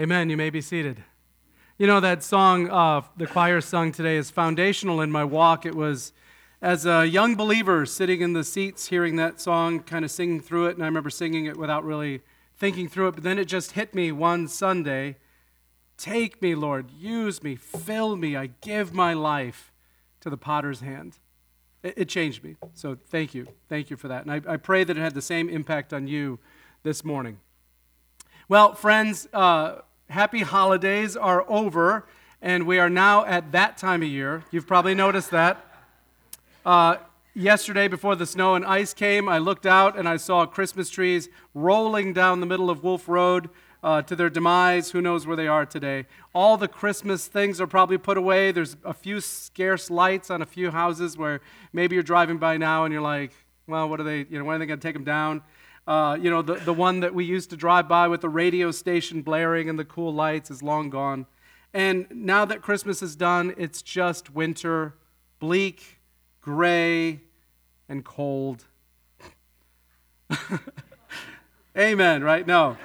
Amen. You may be seated. You know, that song the choir sung today is foundational in my walk. It was as a young believer sitting in the seats hearing that song, kind of singing through it, and I remember singing it without really thinking through it, but then it just hit me one Sunday. Take me, Lord, use me, fill me, I give my life to the potter's hand. It changed me, so thank you. Thank you for that, and I pray that it had the same impact on you this morning. Well, friends, happy holidays are over, and we are now at that time of year. You've probably noticed that. Yesterday, before the snow and ice came, I looked out and I saw Christmas trees rolling down the middle of Wolf Road to their demise. Who knows where they are today? All the Christmas things are probably put away. There's a few scarce lights on a few houses where maybe you're driving by now and you're like, well, what are they? You know, when are they going to take them down? The one that we used to drive by with the radio station blaring and the cool lights is long gone. And now that Christmas is done, it's just winter, bleak, gray, and cold. Amen, right? No.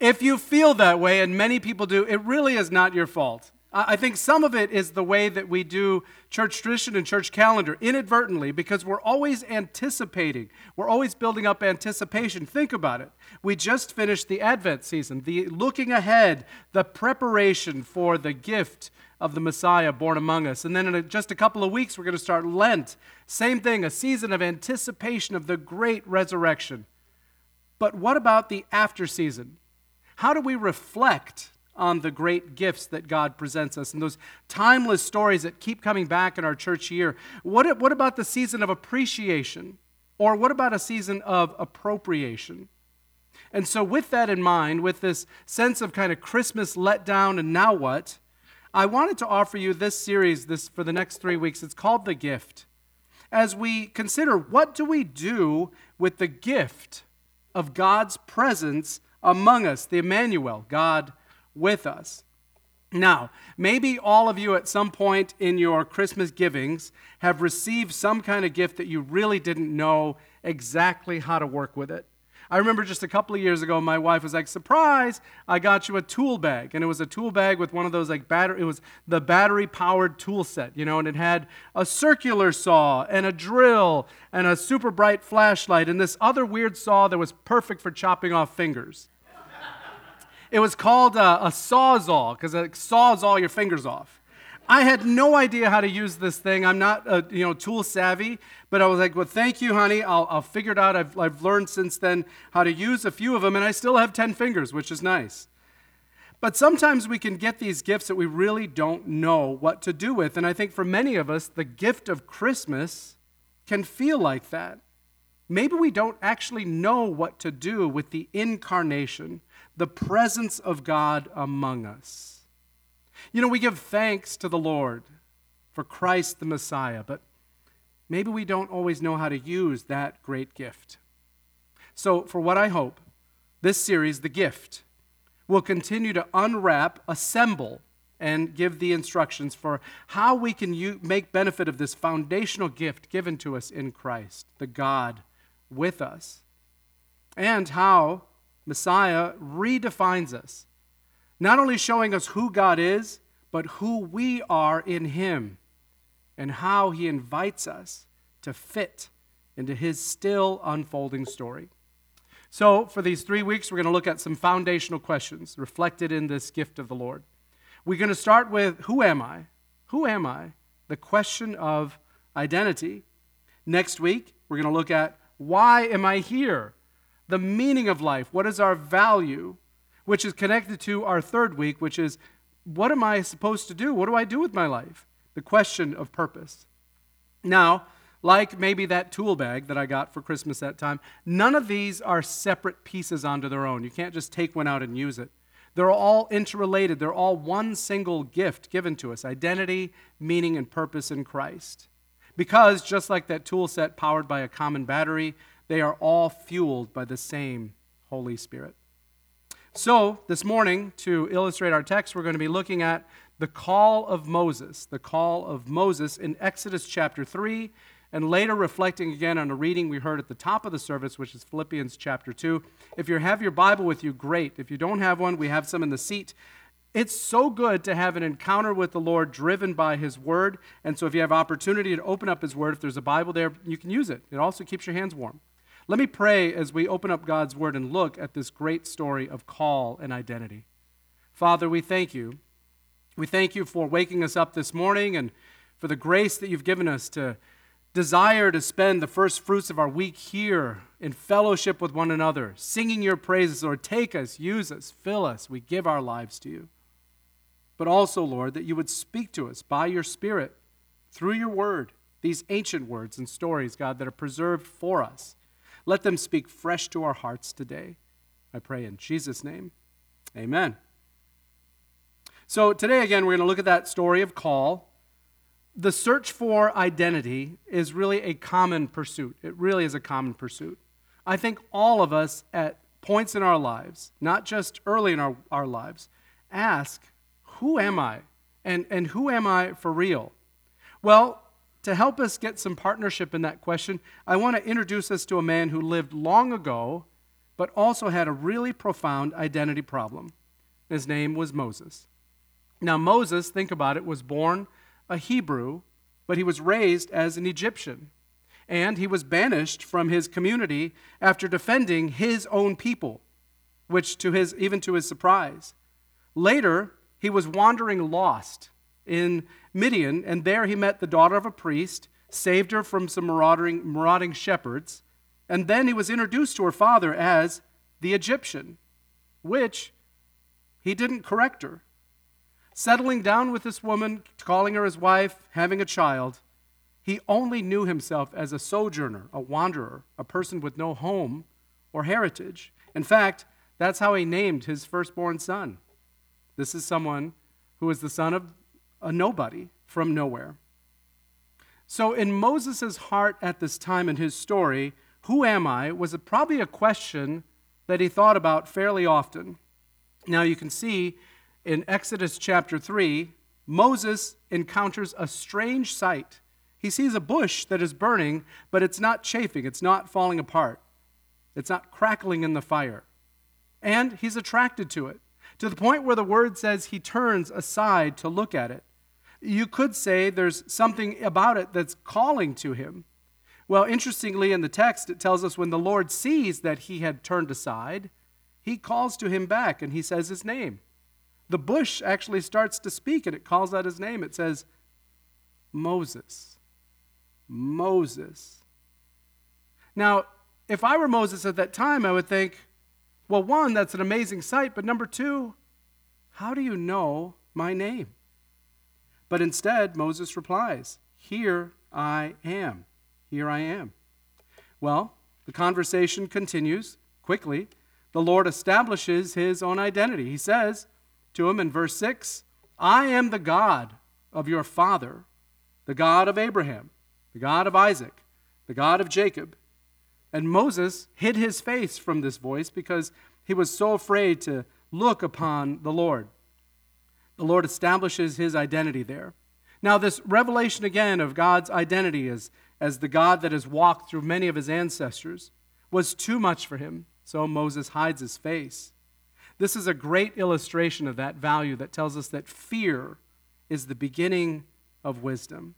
If you feel that way, and many people do, it really is not your fault. I think some of it is the way that we do church tradition and church calendar inadvertently, because we're always anticipating. We're always building up anticipation. Think about it. We just finished the Advent season, the looking ahead, the preparation for the gift of the Messiah born among us. And then in just a couple of weeks, we're going to start Lent. Same thing, a season of anticipation of the great resurrection. But what about the after season? How do we reflect on the great gifts that God presents us and those timeless stories that keep coming back in our church year? What about the season of appreciation? Or what about a season of appropriation? And so with that in mind, with this sense of kind of Christmas letdown and now what, I wanted to offer you this series for the next 3 weeks. It's called The Gift. As we consider, what do we do with the gift of God's presence among us, the Emmanuel, God with us. Now, maybe all of you at some point in your Christmas givings have received some kind of gift that you really didn't know exactly how to work with it. I remember just a couple of years ago, my wife was like, surprise, I got you a tool bag. And it was a tool bag with one of those it was the battery-powered tool set, you know, and it had a circular saw and a drill and a super bright flashlight and this other weird saw that was perfect for chopping off fingers. It was called a sawzall, because it saws all your fingers off. I had no idea how to use this thing. I'm not, tool savvy, but I was like, well, thank you, honey. I'll figure it out. I've learned since then how to use a few of them, and I still have 10 fingers, which is nice. But sometimes we can get these gifts that we really don't know what to do with, and I think for many of us, the gift of Christmas can feel like that. Maybe we don't actually know what to do with the incarnation, the presence of God among us. You know, we give thanks to the Lord for Christ the Messiah, but maybe we don't always know how to use that great gift. So, for what I hope, this series, The Gift, will continue to unwrap, assemble, and give the instructions for how we can make benefit of this foundational gift given to us in Christ, the God with us, and how Messiah redefines us. Not only showing us who God is, but who we are in Him and how He invites us to fit into His still unfolding story. So for these 3 weeks, we're going to look at some foundational questions reflected in this gift of the Lord. We're going to start with, who am I? Who am I? The question of identity. Next week, we're going to look at, why am I here? The meaning of life. What is our value? Which is connected to our third week, which is, what am I supposed to do? What do I do with my life? The question of purpose. Now, like maybe that tool bag that I got for Christmas that time, none of these are separate pieces onto their own. You can't just take one out and use it. They're all interrelated. They're all one single gift given to us, identity, meaning, and purpose in Christ. Because just like that tool set powered by a common battery, they are all fueled by the same Holy Spirit. So, this morning, to illustrate our text, we're going to be looking at the call of Moses in Exodus chapter 3, and later reflecting again on a reading we heard at the top of the service, which is Philippians chapter 2. If you have your Bible with you, great. If you don't have one, we have some in the seat. It's so good to have an encounter with the Lord driven by His Word, and so if you have opportunity to open up His Word, if there's a Bible there, you can use it. It also keeps your hands warm. Let me pray as we open up God's Word and look at this great story of call and identity. Father, we thank You. We thank You for waking us up this morning and for the grace that You've given us to desire to spend the first fruits of our week here in fellowship with one another, singing Your praises. Lord, take us, use us, fill us. We give our lives to You. But also, Lord, that You would speak to us by Your Spirit, through Your Word, these ancient words and stories, God, that are preserved for us. Let them speak fresh to our hearts today. I pray in Jesus' name, amen. So today, again, we're going to look at that story of call. The search for identity is really a common pursuit. It really is a common pursuit. I think all of us at points in our lives, not just early in our lives, ask, who am I? And who am I for real? Well, to help us get some partnership in that question, I want to introduce us to a man who lived long ago, but also had a really profound identity problem. His name was Moses. Now Moses, think about it, was born a Hebrew, but he was raised as an Egyptian. And he was banished from his community after defending his own people, which even to his surprise. Later, he was wandering lost in Midian, and there he met the daughter of a priest, saved her from some marauding shepherds, and then he was introduced to her father as the Egyptian, which he didn't correct her. Settling down with this woman, calling her his wife, having a child, he only knew himself as a sojourner, a wanderer, a person with no home or heritage. In fact, that's how he named his firstborn son. This is someone who is the son of a nobody from nowhere. So in Moses' heart at this time in his story, who am I was probably a question that he thought about fairly often. Now you can see in Exodus chapter 3, Moses encounters a strange sight. He sees a bush that is burning, but it's not chafing, it's not falling apart. It's not crackling in the fire. And he's attracted to it, to the point where the word says he turns aside to look at it. You could say there's something about it that's calling to him. Well, interestingly, in the text, it tells us when the Lord sees that he had turned aside, he calls to him back and he says his name. The bush actually starts to speak and it calls out his name. It says, Moses, Moses. Now, if I were Moses at that time, I would think, well, one, that's an amazing sight, but number two, how do you know my name? But instead, Moses replies, here I am, here I am. Well, the conversation continues quickly. The Lord establishes his own identity. He says to him in verse 6, I am the God of your father, the God of Abraham, the God of Isaac, the God of Jacob. And Moses hid his face from this voice because he was so afraid to look upon the Lord. The Lord establishes his identity there. Now this revelation again of God's identity as the God that has walked through many of his ancestors was too much for him, so Moses hides his face. This is a great illustration of that value that tells us that fear is the beginning of wisdom.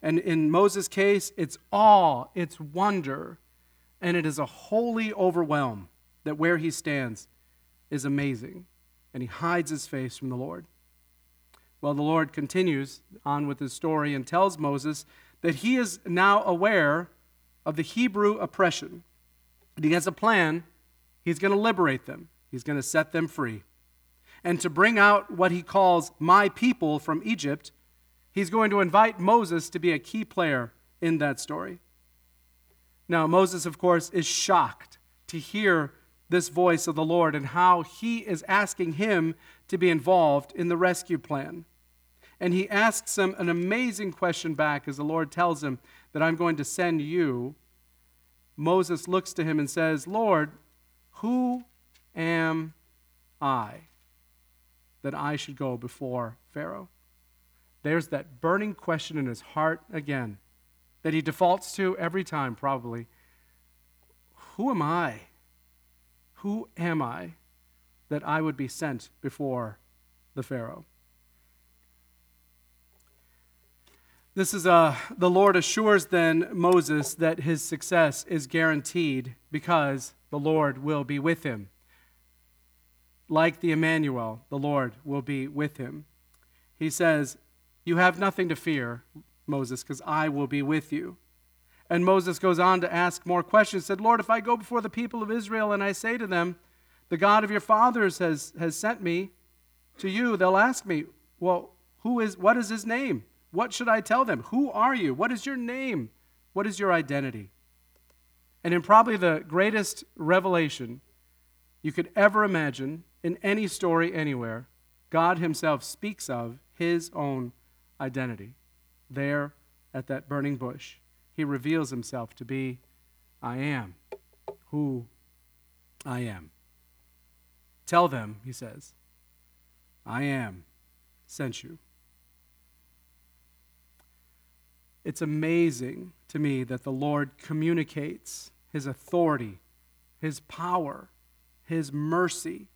And in Moses' case, it's awe, it's wonder, and it is a holy overwhelm that where he stands is amazing. And he hides his face from the Lord. Well, the Lord continues on with his story and tells Moses that he is now aware of the Hebrew oppression. And he has a plan. He's going to liberate them. He's going to set them free. And to bring out what he calls my people from Egypt, he's going to invite Moses to be a key player in that story. Now, Moses, of course, is shocked to hear this voice of the Lord and how he is asking him to be involved in the rescue plan. And he asks him an amazing question back as the Lord tells him that I'm going to send you. Moses looks to him and says, Lord, who am I that I should go before Pharaoh? There's that burning question in his heart again. that he defaults to every time, probably. Who am I? Who am I that I would be sent before the Pharaoh? This is the Lord assures then Moses that his success is guaranteed because the Lord will be with him. Like the Emmanuel, the Lord will be with him. He says, "You have nothing to fear, Moses, because I will be with you." And Moses goes on to ask more questions. He said, "Lord, if I go before the people of Israel and I say to them, the God of your fathers has sent me to you," they'll ask me, "Well, what is his name? What should I tell them? Who are you? What is your name? What is your identity?" And in probably the greatest revelation you could ever imagine in any story anywhere, God himself speaks of his own identity. There at that burning bush, he reveals himself to be, "I am who I am." "Tell them," he says, "I am sent you." It's amazing to me that the Lord communicates his authority, his power, his mercy,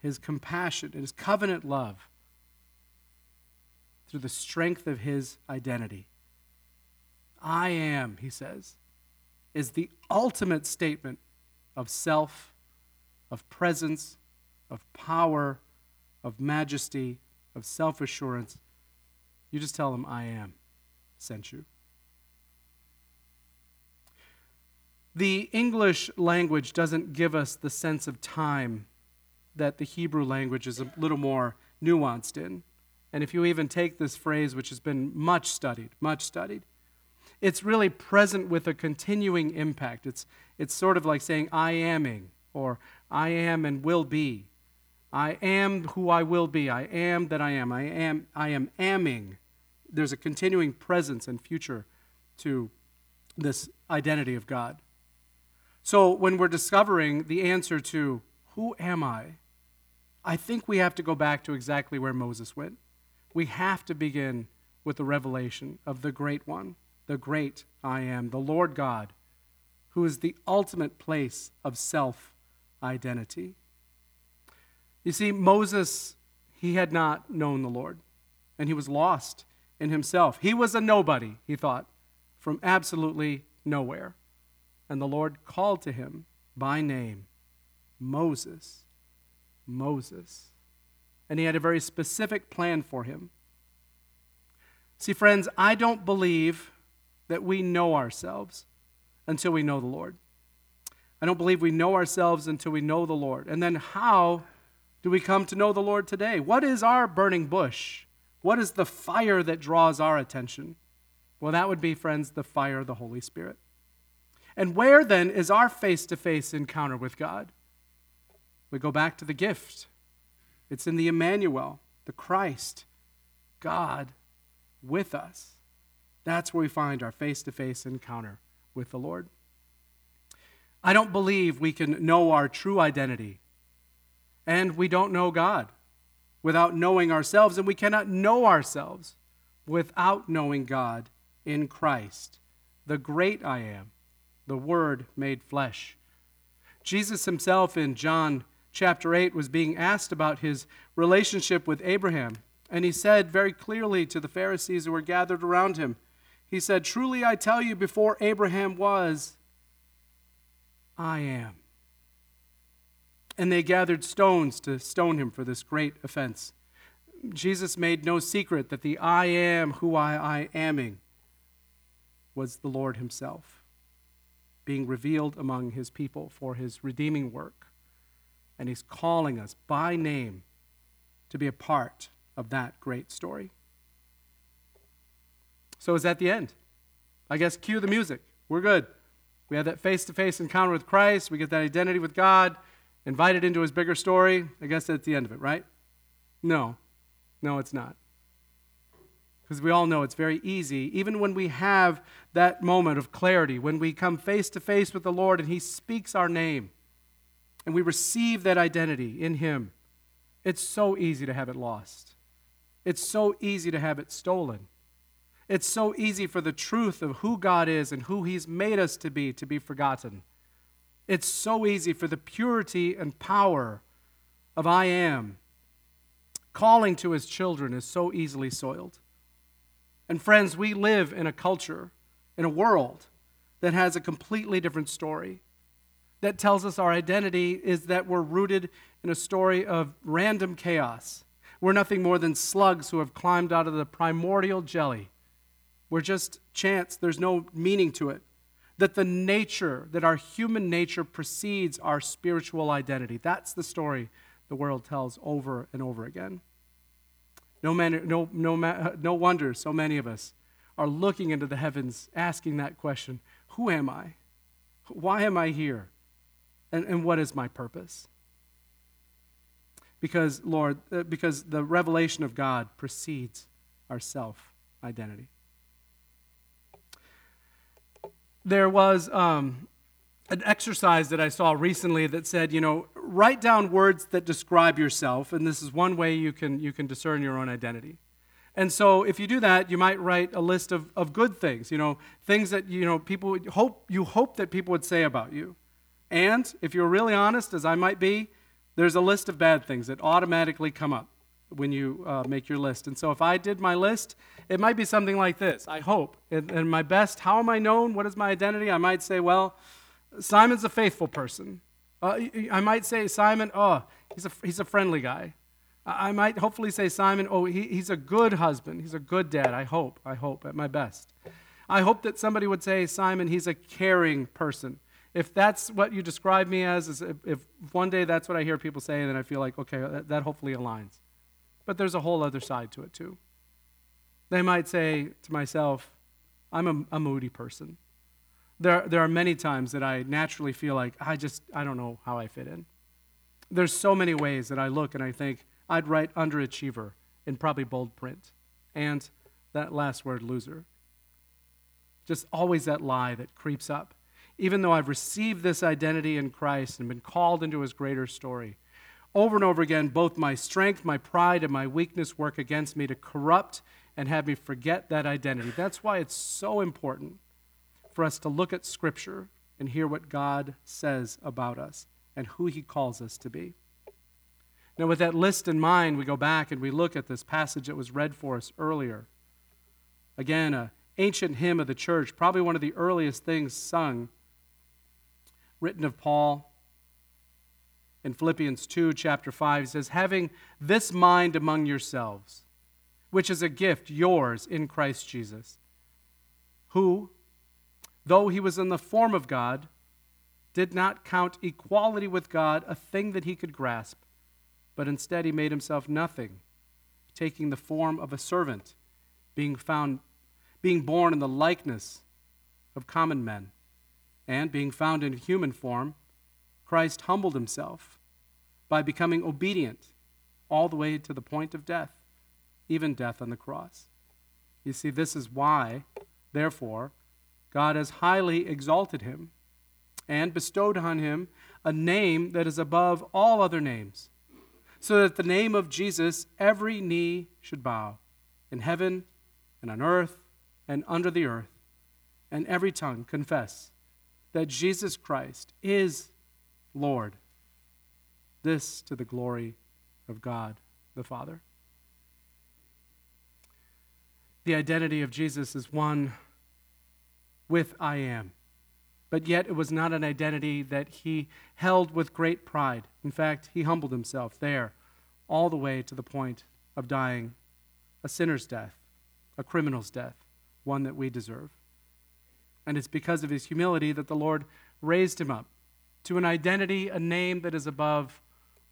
his compassion, and his covenant love through the strength of his identity. "I am," he says, is the ultimate statement of self, of presence, of power, of majesty, of self-assurance. You just tell him, "I am sent you." The English language doesn't give us the sense of time that the Hebrew language is a little more nuanced in. And if you even take this phrase, which has been much studied, it's really present with a continuing impact. It's sort of like saying, "I am-ing," or "I am and will be." I am who I will be. I am that I am. I am am-ing. There's a continuing presence and future to this identity of God. So when we're discovering the answer to who am I think we have to go back to exactly where Moses went. We have to begin with the revelation of the Great One, the great I am, the Lord God, who is the ultimate place of self-identity. You see, Moses, he had not known the Lord, and he was lost in himself. He was a nobody, he thought, from absolutely nowhere. And the Lord called to him by name, "Moses, Moses." And he had a very specific plan for him. See, friends, I don't believe that we know ourselves until we know the Lord. I don't believe we know ourselves until we know the Lord. And then how do we come to know the Lord today? What is our burning bush? What is the fire that draws our attention? Well, that would be, friends, the fire of the Holy Spirit. And where, then, is our face-to-face encounter with God? We go back to the gift. It's in the Emmanuel, the Christ, God with us. That's where we find our face-to-face encounter with the Lord. I don't believe we can know our true identity, and we don't know God without knowing ourselves, and we cannot know ourselves without knowing God in Christ, the great I am, the Word made flesh. Jesus himself in John chapter 8 was being asked about his relationship with Abraham, and he said very clearly to the Pharisees who were gathered around him, he said, "Truly I tell you, before Abraham was, I am." And they gathered stones to stone him for this great offense. Jesus made no secret that the I am who I am-ing was the Lord himself being revealed among his people for his redeeming work. And he's calling us by name to be a part of that great story. So it's at the end. I guess cue the music. We're good. We had that face-to-face encounter with Christ. We get that identity with God, invited into his bigger story. I guess that's the end of it, right? No, it's not. Because we all know it's very easy, even when we have that moment of clarity, when we come face to face with the Lord and he speaks our name and we receive that identity in him, it's so easy to have it lost. It's so easy to have it stolen. It's so easy for the truth of who God is and who he's made us to be forgotten. It's so easy for the purity and power of I am. Calling to his children is so easily soiled. And friends, we live in a culture, in a world that has a completely different story, that tells us our identity is that we're rooted in a story of random chaos. We're nothing more than slugs who have climbed out of the primordial jelly. We're just chance. There's no meaning to it. That the nature, that our human nature precedes our spiritual identity. That's the story the world tells over and over again. No wonder so many of us are looking into the heavens asking that question, who am I? Why am I here? And what is my purpose? Because, Lord, because the revelation of God precedes our self-identity. There was an exercise that I saw recently that said, you know, write down words that describe yourself, and this is one way you can discern your own identity. And so if you do that, you might write a list of good things, you know, things that, you know, people would hope that people would say about you. And if you're really honest, as I might be, there's a list of bad things that automatically come up when you make your list. And so if I did my list, it might be something like this, I hope. And my best, how am I known? What is my identity? I might say, well, Simon's a faithful person. I might say, Simon, oh, he's a friendly guy. I might hopefully say, Simon, oh, he's a good husband. He's a good dad, I hope at my best. I hope that somebody would say, Simon, he's a caring person. If that's what you describe me as, is if one day that's what I hear people say, then I feel like, okay, that hopefully aligns. But there's a whole other side to it too. They might say to myself, I'm a moody person. There are many times that I naturally feel like, I don't know how I fit in. There's so many ways that I look and I think, I'd write underachiever in probably bold print. And that last word, loser. Just always that lie that creeps up. Even though I've received this identity in Christ and been called into his greater story, over and over again, both my strength, my pride, and my weakness work against me to corrupt and have me forget that identity. That's why it's so important for us to look at Scripture and hear what God says about us and who he calls us to be. Now, with that list in mind, we go back and we look at this passage that was read for us earlier. Again, an ancient hymn of the church, probably one of the earliest things sung, written of Paul in Philippians 2, chapter 5, he says, having this mind among yourselves, which is a gift yours in Christ Jesus, who, though he was in the form of God, did not count equality with God a thing that he could grasp, but instead he made himself nothing, taking the form of a servant, being born in the likeness of common men. And being found in human form, Christ humbled himself by becoming obedient all the way to the point of death, even death on the cross. You see, this is why, therefore, God has highly exalted him and bestowed on him a name that is above all other names, so that the name of Jesus every knee should bow in heaven and on earth and under the earth, and every tongue confess that Jesus Christ is Lord, this to the glory of God the Father. The identity of Jesus is one with I am, but yet it was not an identity that he held with great pride. In fact, he humbled himself there all the way to the point of dying a sinner's death, a criminal's death, one that we deserve. And it's because of his humility that the Lord raised him up to an identity, a name that is above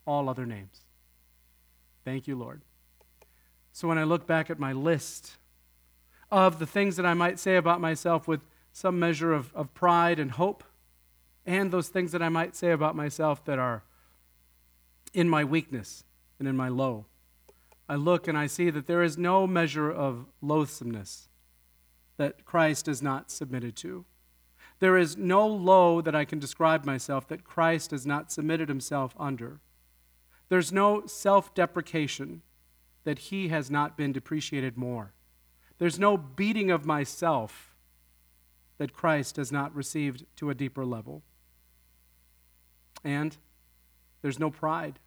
all other names. Thank you, Lord. So when I look back at my list of the things that I might say about myself with some measure of pride and hope, and those things that I might say about myself that are in my weakness and in my low, I look and I see that there is no measure of loathsomeness that Christ is not submitted to. There is no low that I can describe myself that Christ has not submitted himself under. There's no self-deprecation that he has not been depreciated more. There's no beating of myself that Christ has not received to a deeper level. And there's no pride.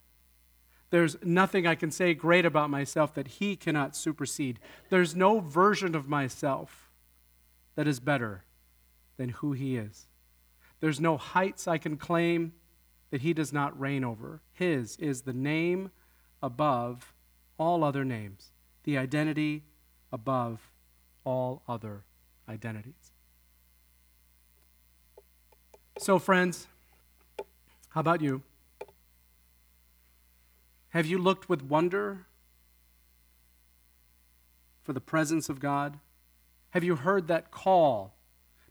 There's nothing I can say great about myself that he cannot supersede. There's no version of myself that is better than who he is. There's no heights I can claim that he does not reign over. His is the name above all other names, the identity above all other identities. So friends, how about you? Have you looked with wonder for the presence of God? Have you heard that call?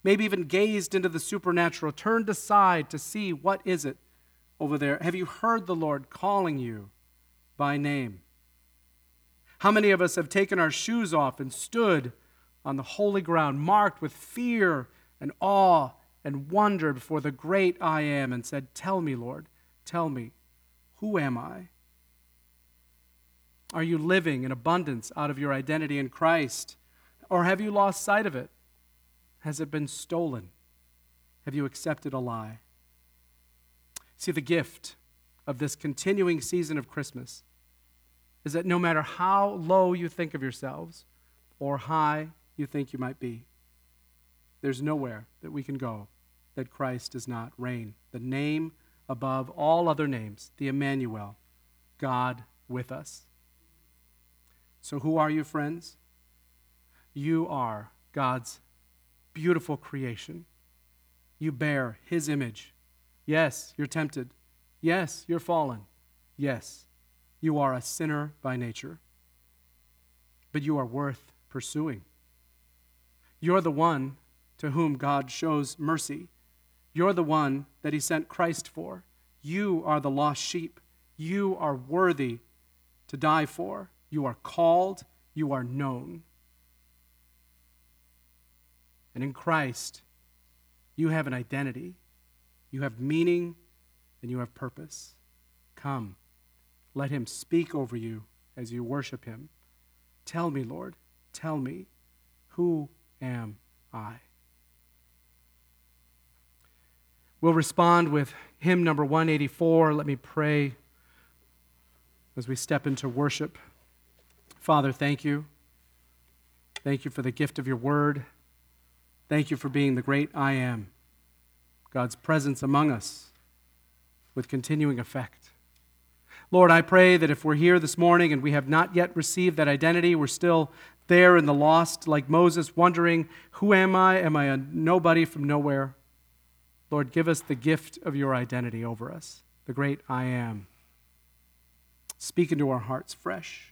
Maybe even gazed into the supernatural, turned aside to see what is it over there. Have you heard the Lord calling you by name? How many of us have taken our shoes off and stood on the holy ground, marked with fear and awe and wonder before the great I am, and said, "Tell me, Lord, tell me, who am I?" Are you living in abundance out of your identity in Christ? Or have you lost sight of it? Has it been stolen? Have you accepted a lie? See, the gift of this continuing season of Christmas is that no matter how low you think of yourselves or high you think you might be, there's nowhere that we can go that Christ does not reign. The name above all other names, the Emmanuel, God with us. So who are you, friends? You are God's beautiful creation. You bear his image. Yes, you're tempted. Yes, you're fallen. Yes, you are a sinner by nature. But you are worth pursuing. You're the one to whom God shows mercy. You're the one that he sent Christ for. You are the lost sheep. You are worthy to die for. You are called, you are known. And in Christ, you have an identity, you have meaning, and you have purpose. Come, let him speak over you as you worship him. Tell me, Lord, tell me, who am I? We'll respond with hymn number 184. Let me pray as we step into worship. Father, thank you. Thank you for the gift of your word. Thank you for being the great I am, God's presence among us with continuing effect. Lord, I pray that if we're here this morning and we have not yet received that identity, we're still there in the lost, like Moses, wondering, who am I? Am I a nobody from nowhere? Lord, give us the gift of your identity over us, the great I am. Speak into our hearts fresh.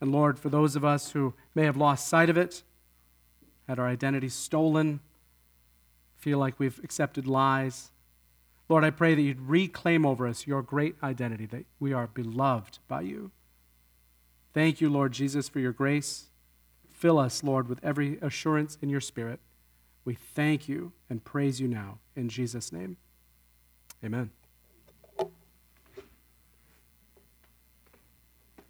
And Lord, for those of us who may have lost sight of it, had our identity stolen, feel like we've accepted lies, Lord, I pray that you'd reclaim over us your great identity, that we are beloved by you. Thank you, Lord Jesus, for your grace. Fill us, Lord, with every assurance in your spirit. We thank you and praise you now. In Jesus' name, amen.